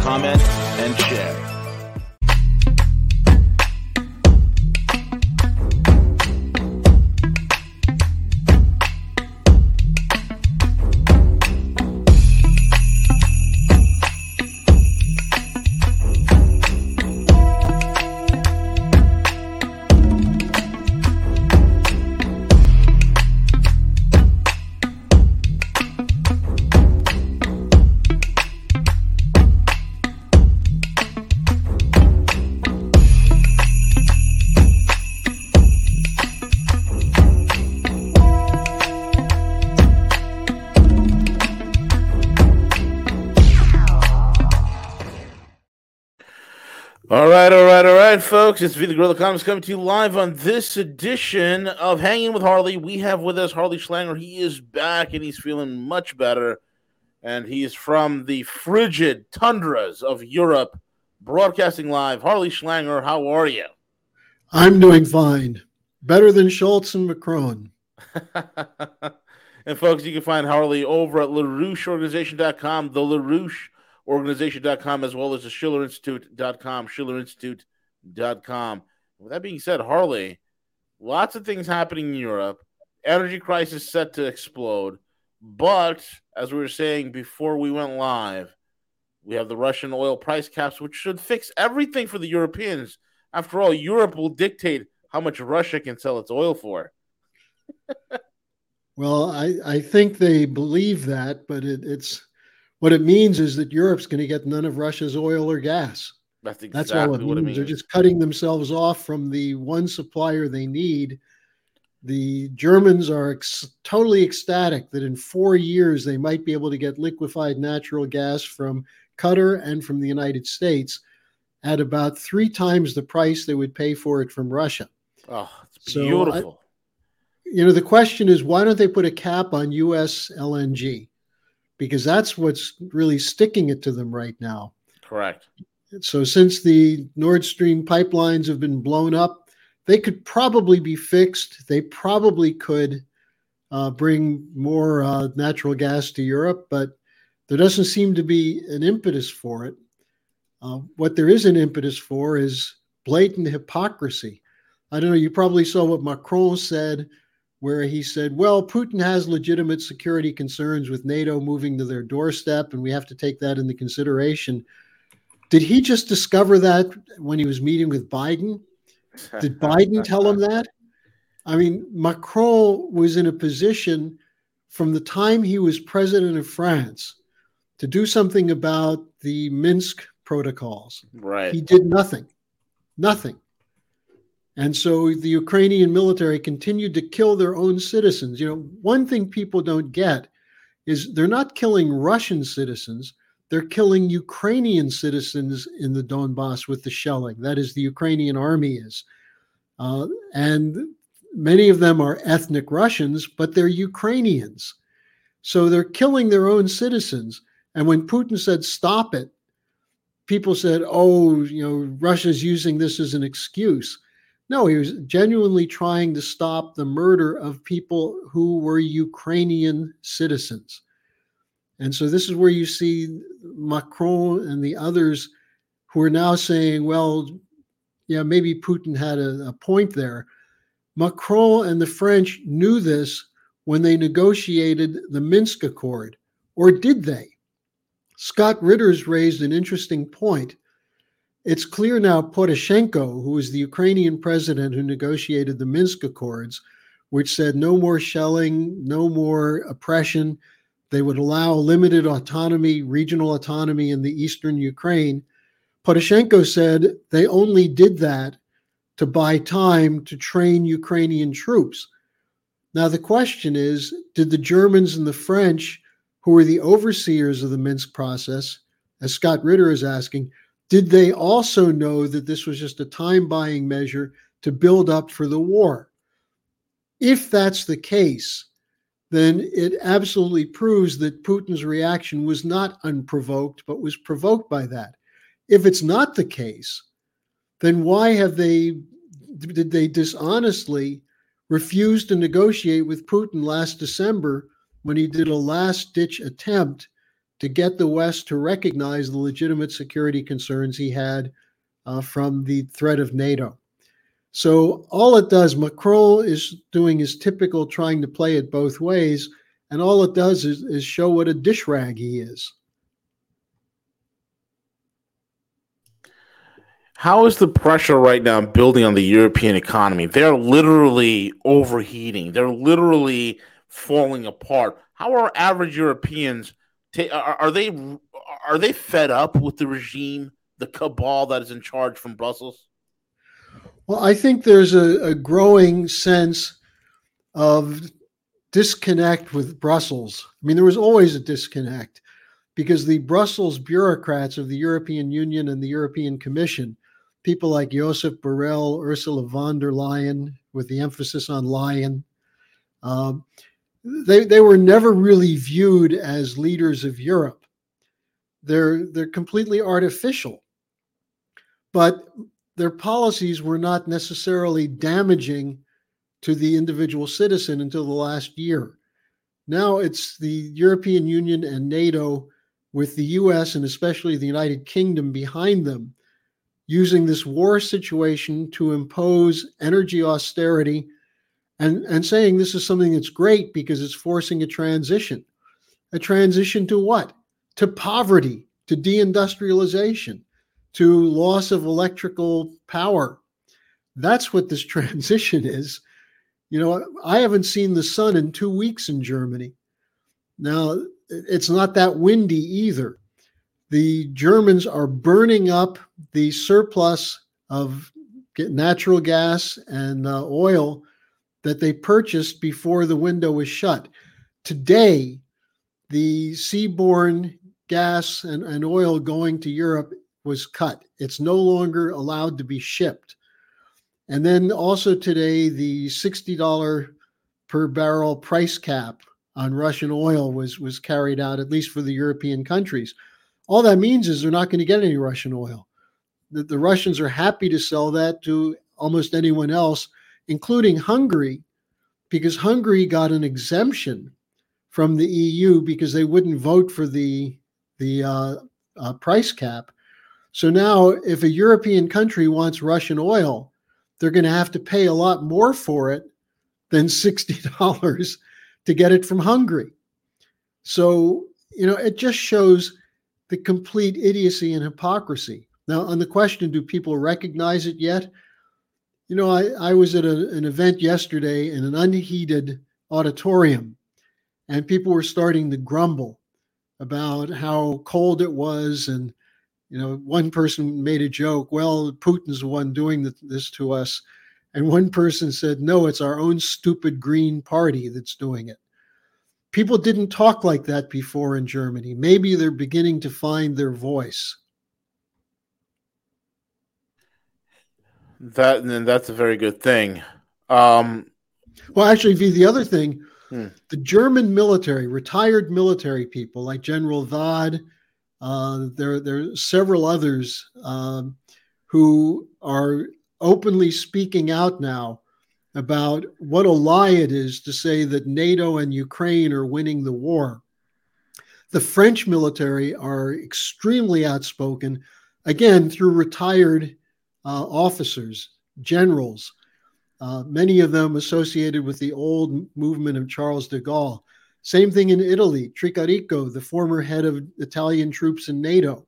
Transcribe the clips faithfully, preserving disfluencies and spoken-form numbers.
comment, and share. All right, all right, all right, folks. It's V the Gorilla Economist coming to you live on this edition of Hanging with Harley. We have with us Harley Schlanger. He is back, and he's feeling much better. And he is from the frigid tundras of Europe, broadcasting live. Harley Schlanger, how are you? I'm doing fine. Better than Schultz and Macron. And, folks, you can find Harley over at larouche organization dot com, the LaRouche organization dot com, as well as the Schiller Institute dot com, Schiller Institute dot com. With that being said, Harley, lots of things happening in Europe. Energy crisis set to explode. But, as we were saying before we went live, we have the Russian oil price caps, which should fix everything for the Europeans. After all, Europe will dictate how much Russia can sell its oil for. Well, I, I think they believe that, but it, it's... what it means is that Europe's going to get none of Russia's oil or gas. That's exactly That's all it means. what it means. They're just cutting themselves off from the one supplier they need. The Germans are ex- totally ecstatic that in four years they might be able to get liquefied natural gas from Qatar and from the United States at about three times the price they would pay for it from Russia. Oh, it's beautiful. So I, you know, the question is, why don't they put a cap on U S L N G? Because that's what's really sticking it to them right now. Correct. So since the Nord Stream pipelines have been blown up, they could probably be fixed. They probably could uh, bring more uh, natural gas to Europe, but there doesn't seem to be an impetus for it. Uh, what there is an impetus for is blatant hypocrisy. I don't know, you probably saw what Macron said, where he said, well, Putin has legitimate security concerns with NATO moving to their doorstep, and we have to take that into consideration. Did he just discover that when he was meeting with Biden? Did Biden tell him that? I mean, Macron was in a position from the time he was president of France to do something about the Minsk protocols. Right. He did nothing, nothing. And so the Ukrainian military continued to kill their own citizens. You know, one thing people don't get is they're not killing Russian citizens. They're killing Ukrainian citizens in the Donbass with the shelling. That is, the Ukrainian army is. Uh, and many of them are ethnic Russians, but they're Ukrainians. So they're killing their own citizens. And when Putin said, stop it, people said, oh, you know, Russia's using this as an excuse. No, he was genuinely trying to stop the murder of people who were Ukrainian citizens. And so this is where you see Macron and the others who are now saying, well, yeah, maybe Putin had a, a point there. Macron and the French knew this when they negotiated the Minsk Accord, or did they? Scott Ritter's raised an interesting point. It's clear now Poroshenko, who was the Ukrainian president who negotiated the Minsk Accords, which said no more shelling, no more oppression. They would allow limited autonomy, regional autonomy in the eastern Ukraine. Poroshenko said they only did that to buy time to train Ukrainian troops. Now, the question is, did the Germans and the French, who were the overseers of the Minsk process, as Scott Ritter is asking, Did they also know that this was just a time-buying measure to build up for the war? If that's the case, then it absolutely proves that Putin's reaction was not unprovoked, but was provoked by that. If it's not the case, then why have they, did they dishonestly refuse to negotiate with Putin last December when he did a last-ditch attempt to get the West to recognize the legitimate security concerns he had uh, from the threat of NATO? So all it does, Macron is doing his typical trying to play it both ways, and all it does is, is show what a dish rag he is. How is the pressure right now building on the European economy? They're literally overheating. They're literally falling apart. How are average Europeans? T- are, are they are they fed up with the regime, the cabal that is in charge from Brussels? Well, I think there's a, a growing sense of disconnect with Brussels. I mean, there was always a disconnect because the Brussels bureaucrats of the European Union and the European Commission, people like Josep Borrell, Ursula von der Leyen, with the emphasis on Leyen, um, they they were never really viewed as leaders of Europe. They're they're completely artificial, but their policies were not necessarily damaging to the individual citizen until the last year. Now it's the European Union and NATO with the U S and especially the United Kingdom behind them, using this war situation to impose energy austerity and, and saying this is something that's great because it's forcing a transition. A transition to what? To poverty, to deindustrialization, to loss of electrical power. That's what this transition is. You know, I haven't seen the sun in two weeks in Germany. Now, it's not that windy either. The Germans are burning up the surplus of natural gas and uh, oil that they purchased before the window was shut. Today, the seaborne gas and, and oil going to Europe was cut. It's no longer allowed to be shipped. And then also today, the sixty dollars per barrel price cap on Russian oil was, was carried out, at least for the European countries. All that means is they're not going to get any Russian oil. The, the Russians are happy to sell that to almost anyone else, including Hungary, because Hungary got an exemption from the E U because they wouldn't vote for the, the uh, uh, price cap. So now if a European country wants Russian oil, they're going to have to pay a lot more for it than sixty dollars to get it from Hungary. So, you know, it just shows the complete idiocy and hypocrisy. Now, on the question, do people recognize it yet? You know, I, I was at a, an event yesterday in an unheated auditorium, and people were starting to grumble about how cold it was, and you know, one person made a joke, well, Putin's the one doing this to us. And one person said, no, it's our own stupid Green Party that's doing it. People didn't talk like that before in Germany. Maybe they're beginning to find their voice. That and that's a very good thing. Um, well, actually, V, the other thing, hmm. the German military, retired military people like General Vod, Uh, there, there are several others um, who are openly speaking out now about what a lie it is to say that NATO and Ukraine are winning the war. The French military are extremely outspoken, again, through retired uh, officers, generals, uh, many of them associated with the old movement of Charles de Gaulle. Same thing in Italy. Tricarico, the former head of Italian troops in NATO,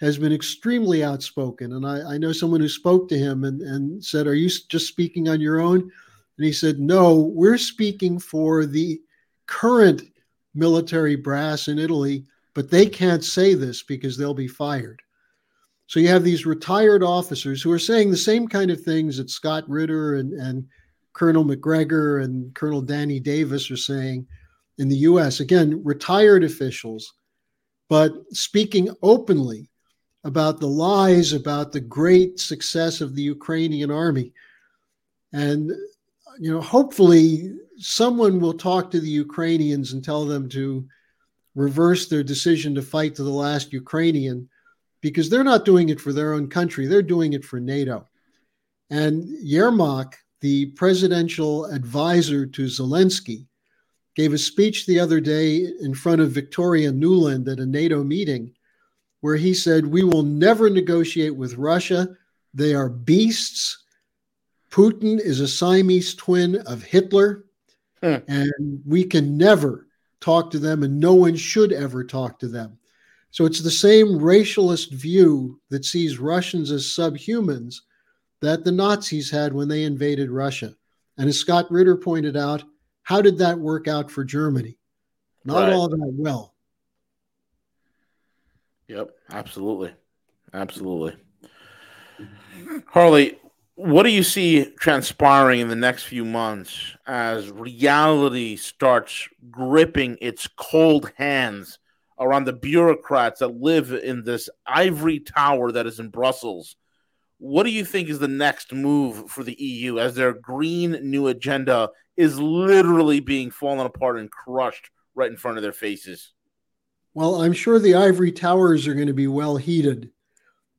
has been extremely outspoken. And I, I know someone who spoke to him and, and said, are you just speaking on your own? And he said, no, we're speaking for the current military brass in Italy, but they can't say this because they'll be fired. So you have these retired officers who are saying the same kind of things that Scott Ritter and, and Colonel McGregor and Colonel Danny Davis are saying in the U S, again, retired officials, but speaking openly about the lies about the great success of the Ukrainian army. And, you know, hopefully someone will talk to the Ukrainians and tell them to reverse their decision to fight to the last Ukrainian, because they're not doing it for their own country. They're doing it for NATO. And Yermak, the presidential advisor to Zelensky, gave a speech the other day in front of Victoria Nuland at a NATO meeting where he said, "We will never negotiate with Russia. They are beasts. Putin is a Siamese twin of Hitler, huh. and we can never talk to them, and no one should ever talk to them." So it's the same racialist view that sees Russians as subhumans that the Nazis had when they invaded Russia. And as Scott Ritter pointed out, how did that work out for Germany? Not right. all that well. Yep, absolutely. Absolutely. Harley, what do you see transpiring in the next few months as reality starts gripping its cold hands around the bureaucrats that live in this ivory tower that is in Brussels? What do you think is the next move for the E U as their green new agenda is literally being fallen apart and crushed right in front of their faces? Well, I'm sure the ivory towers are going to be well heated.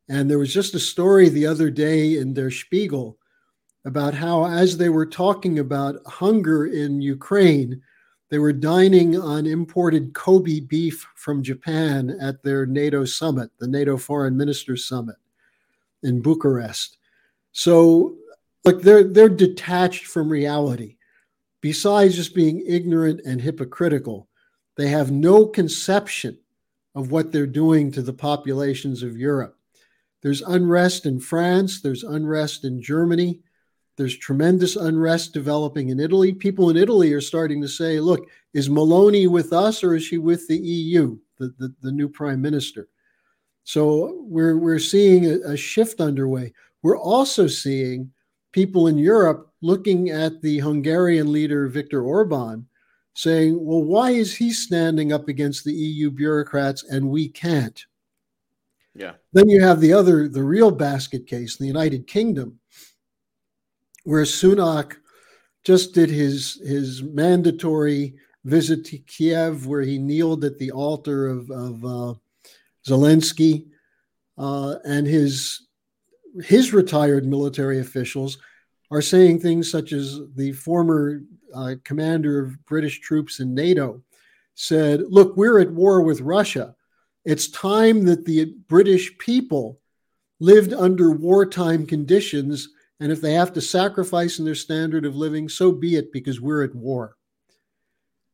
And there was just a story the other day in Der Spiegel about how, as they were talking about hunger in Ukraine, they were dining on imported Kobe beef from Japan at their NATO summit, the NATO Foreign Ministers Summit in Bucharest. So, look, they're they're detached from reality. Besides just being ignorant and hypocritical, they have no conception of what they're doing to the populations of Europe. There's unrest in France. There's unrest in Germany. There's tremendous unrest developing in Italy. People in Italy are starting to say, look, is Meloni with us or is she with the E U, the, the, the new prime minister? So we're, we're seeing a, a shift underway. We're also seeing people in Europe looking at the Hungarian leader, Viktor Orbán, saying, well, why is he standing up against the E U bureaucrats and we can't? Yeah. Then you have the other, the real basket case, the United Kingdom, where Sunak just did his his mandatory visit to Kiev, where he kneeled at the altar of, of uh, Zelensky, uh, and his his retired military officials are saying things such as the former uh, commander of British troops in NATO said, "Look, we're at war with Russia. It's time that the British people lived under wartime conditions, and if they have to sacrifice in their standard of living, so be it, because we're at war."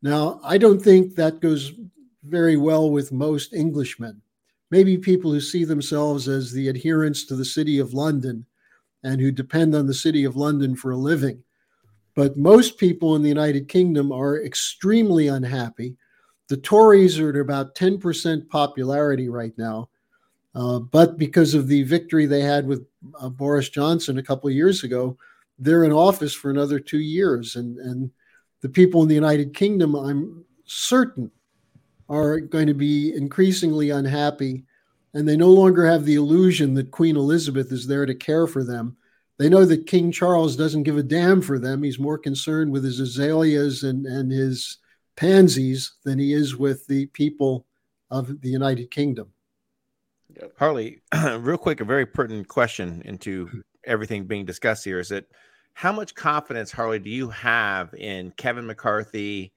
Now, I don't think that goes very well with most Englishmen, maybe people who see themselves as the adherents to the City of London and who depend on the City of London for a living. But most people in the United Kingdom are extremely unhappy. The Tories are at about ten percent popularity right now, uh, but because of the victory they had with uh, Boris Johnson a couple of years ago, they're in office for another two years. And, and the people in the United Kingdom, I'm certain, are going to be increasingly unhappy, and they no longer have the illusion that Queen Elizabeth is there to care for them. They know that King Charles doesn't give a damn for them. He's more concerned with his azaleas and, and his pansies than he is with the people of the United Kingdom. Harley, real quick, a very pertinent question into everything being discussed here is that how much confidence, Harley, do you have in Kevin McCarthy,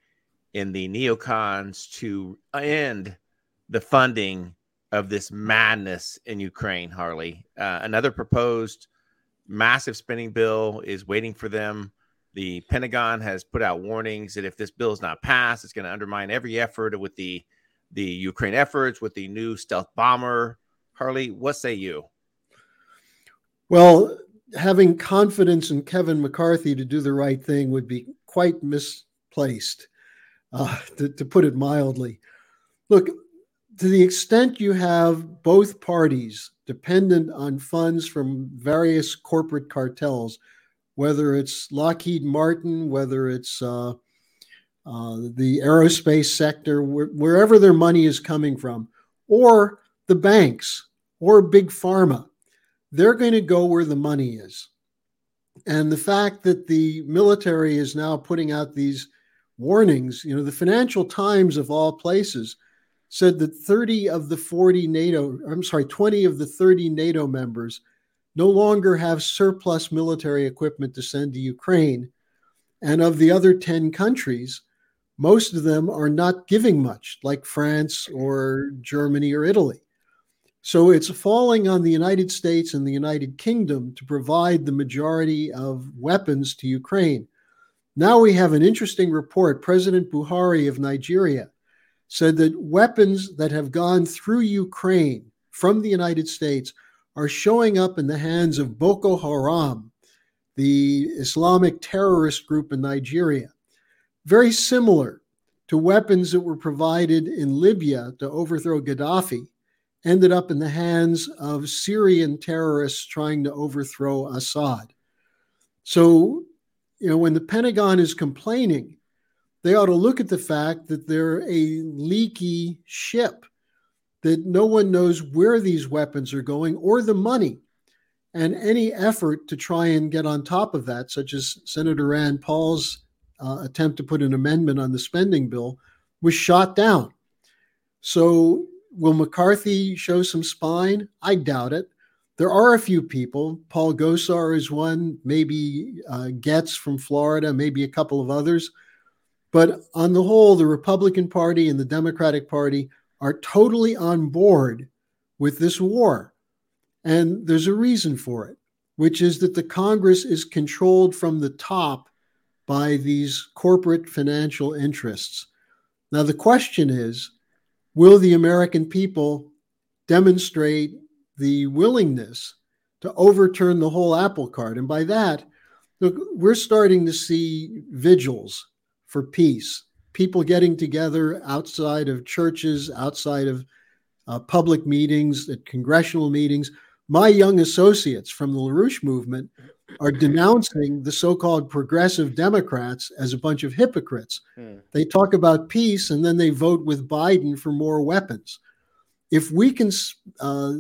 in the neocons to end the funding of this madness in Ukraine, Harley? Uh, another proposed massive spending bill is waiting for them. The Pentagon has put out warnings that if this bill is not passed, it's going to undermine every effort with the the Ukraine efforts with the new stealth bomber. Harley, what say you? Well, having confidence in Kevin McCarthy to do the right thing would be quite misplaced, uh, to, to put it mildly. Look, to the extent you have both parties dependent on funds from various corporate cartels, whether it's Lockheed Martin, whether it's uh, uh, the aerospace sector, wh- wherever their money is coming from, or the banks or big pharma. They're going to go where the money is. And the fact that the military is now putting out these warnings, you know, the Financial Times of all places said that thirty of the forty NATO, I'm sorry, twenty of the thirty NATO members no longer have surplus military equipment to send to Ukraine. And of the other ten countries, most of them are not giving much, like France or Germany or Italy. So it's falling on the United States and the United Kingdom to provide the majority of weapons to Ukraine. Now we have an interesting report. President Buhari of Nigeria said that weapons that have gone through Ukraine from the United States are showing up in the hands of Boko Haram, the Islamic terrorist group in Nigeria. Very similar to weapons that were provided in Libya to overthrow Gaddafi, ended up in the hands of Syrian terrorists trying to overthrow Assad. So, you know, when the Pentagon is complaining, they ought to look at the fact that they're a leaky ship, that no one knows where these weapons are going or the money. And any effort to try and get on top of that, such as Senator Rand Paul's uh, attempt to put an amendment on the spending bill, was shot down. So, will McCarthy show some spine? I doubt it. There are a few people. Paul Gosar is one, maybe uh, Getz from Florida, maybe a couple of others. But on the whole, the Republican Party and the Democratic Party are totally on board with this war. And there's a reason for it, which is that the Congress is controlled from the top by these corporate financial interests. Now, the question is, will the American people demonstrate the willingness to overturn the whole apple cart? And by that, look, we're starting to see vigils for peace, people getting together outside of churches, outside of uh, public meetings, at congressional meetings. My young associates from the LaRouche movement are denouncing the so-called progressive Democrats as a bunch of hypocrites. Mm. They talk about peace, and then they vote with Biden for more weapons. If we can uh,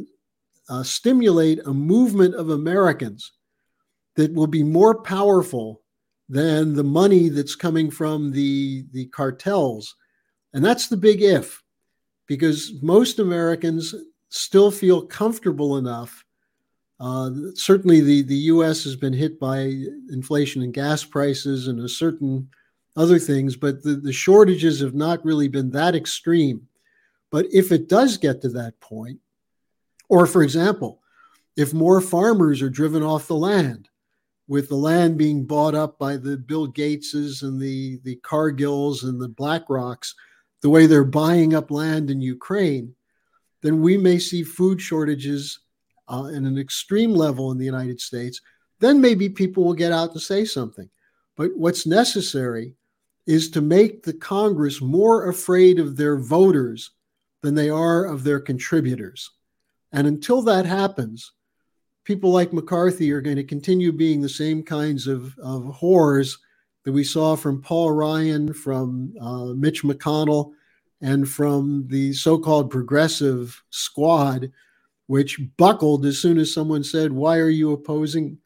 uh, stimulate a movement of Americans that will be more powerful than the money that's coming from the, the cartels, and that's the big if, because most Americans still feel comfortable enough. Uh, certainly the, the U S has been hit by inflation and gas prices and a certain other things, but the, the shortages have not really been that extreme. But if it does get to that point, or for example, if more farmers are driven off the land, with the land being bought up by the Bill Gateses and the, the Cargills and the BlackRocks, the way they're buying up land in Ukraine, then we may see food shortages uh, in an extreme level in the United States. Then maybe people will get out and say something. But what's necessary is to make the Congress more afraid of their voters than they are of their contributors. And until that happens, people like McCarthy are going to continue being the same kinds of, of whores that we saw from Paul Ryan, from uh, Mitch McConnell, and from the so-called progressive squad, which buckled as soon as someone said, why are you opposing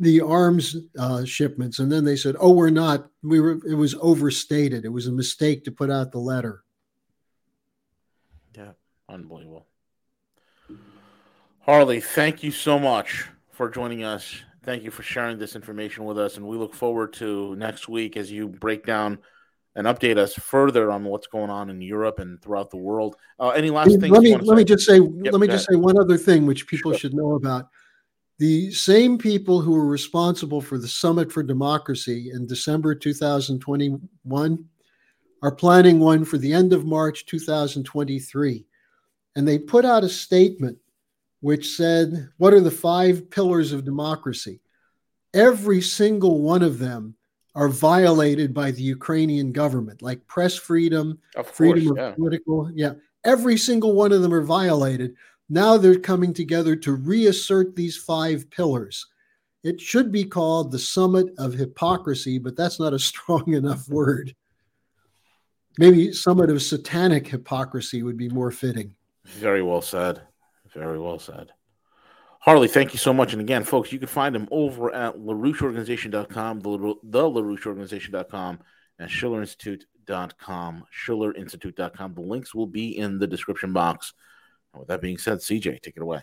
the arms uh, shipments? And then they said, oh, we're not. We were. It was overstated. It was a mistake to put out the letter. Yeah, unbelievable. Harley, thank you so much for joining us. Thank you for sharing this information with us. And we look forward to next week as you break down and update us further on what's going on in Europe and throughout the world. Uh, any last let things? Me, you want to let say? me just say. Yep, let me just ahead. say one other thing, which people sure. should know about. The same people who were responsible for the Summit for Democracy in December twenty twenty-one are planning one for the end of March twenty twenty-three, and they put out a statement which said, "What are the five pillars of democracy?" Every single one of them are violated by the Ukrainian government, like press freedom, of course, freedom of yeah. political. Yeah, every single one of them are violated. Now they're coming together to reassert these five pillars. It should be called the Summit of Hypocrisy, but that's not a strong enough word. Maybe Summit of Satanic Hypocrisy would be more fitting. Very well said. Very well said. Harley, thank you so much. And again, folks, you can find him over at larouche organization dot com, the larouche organization dot com, and schiller institute dot com, schiller institute dot com. The links will be in the description box. And with that being said, C J, take it away.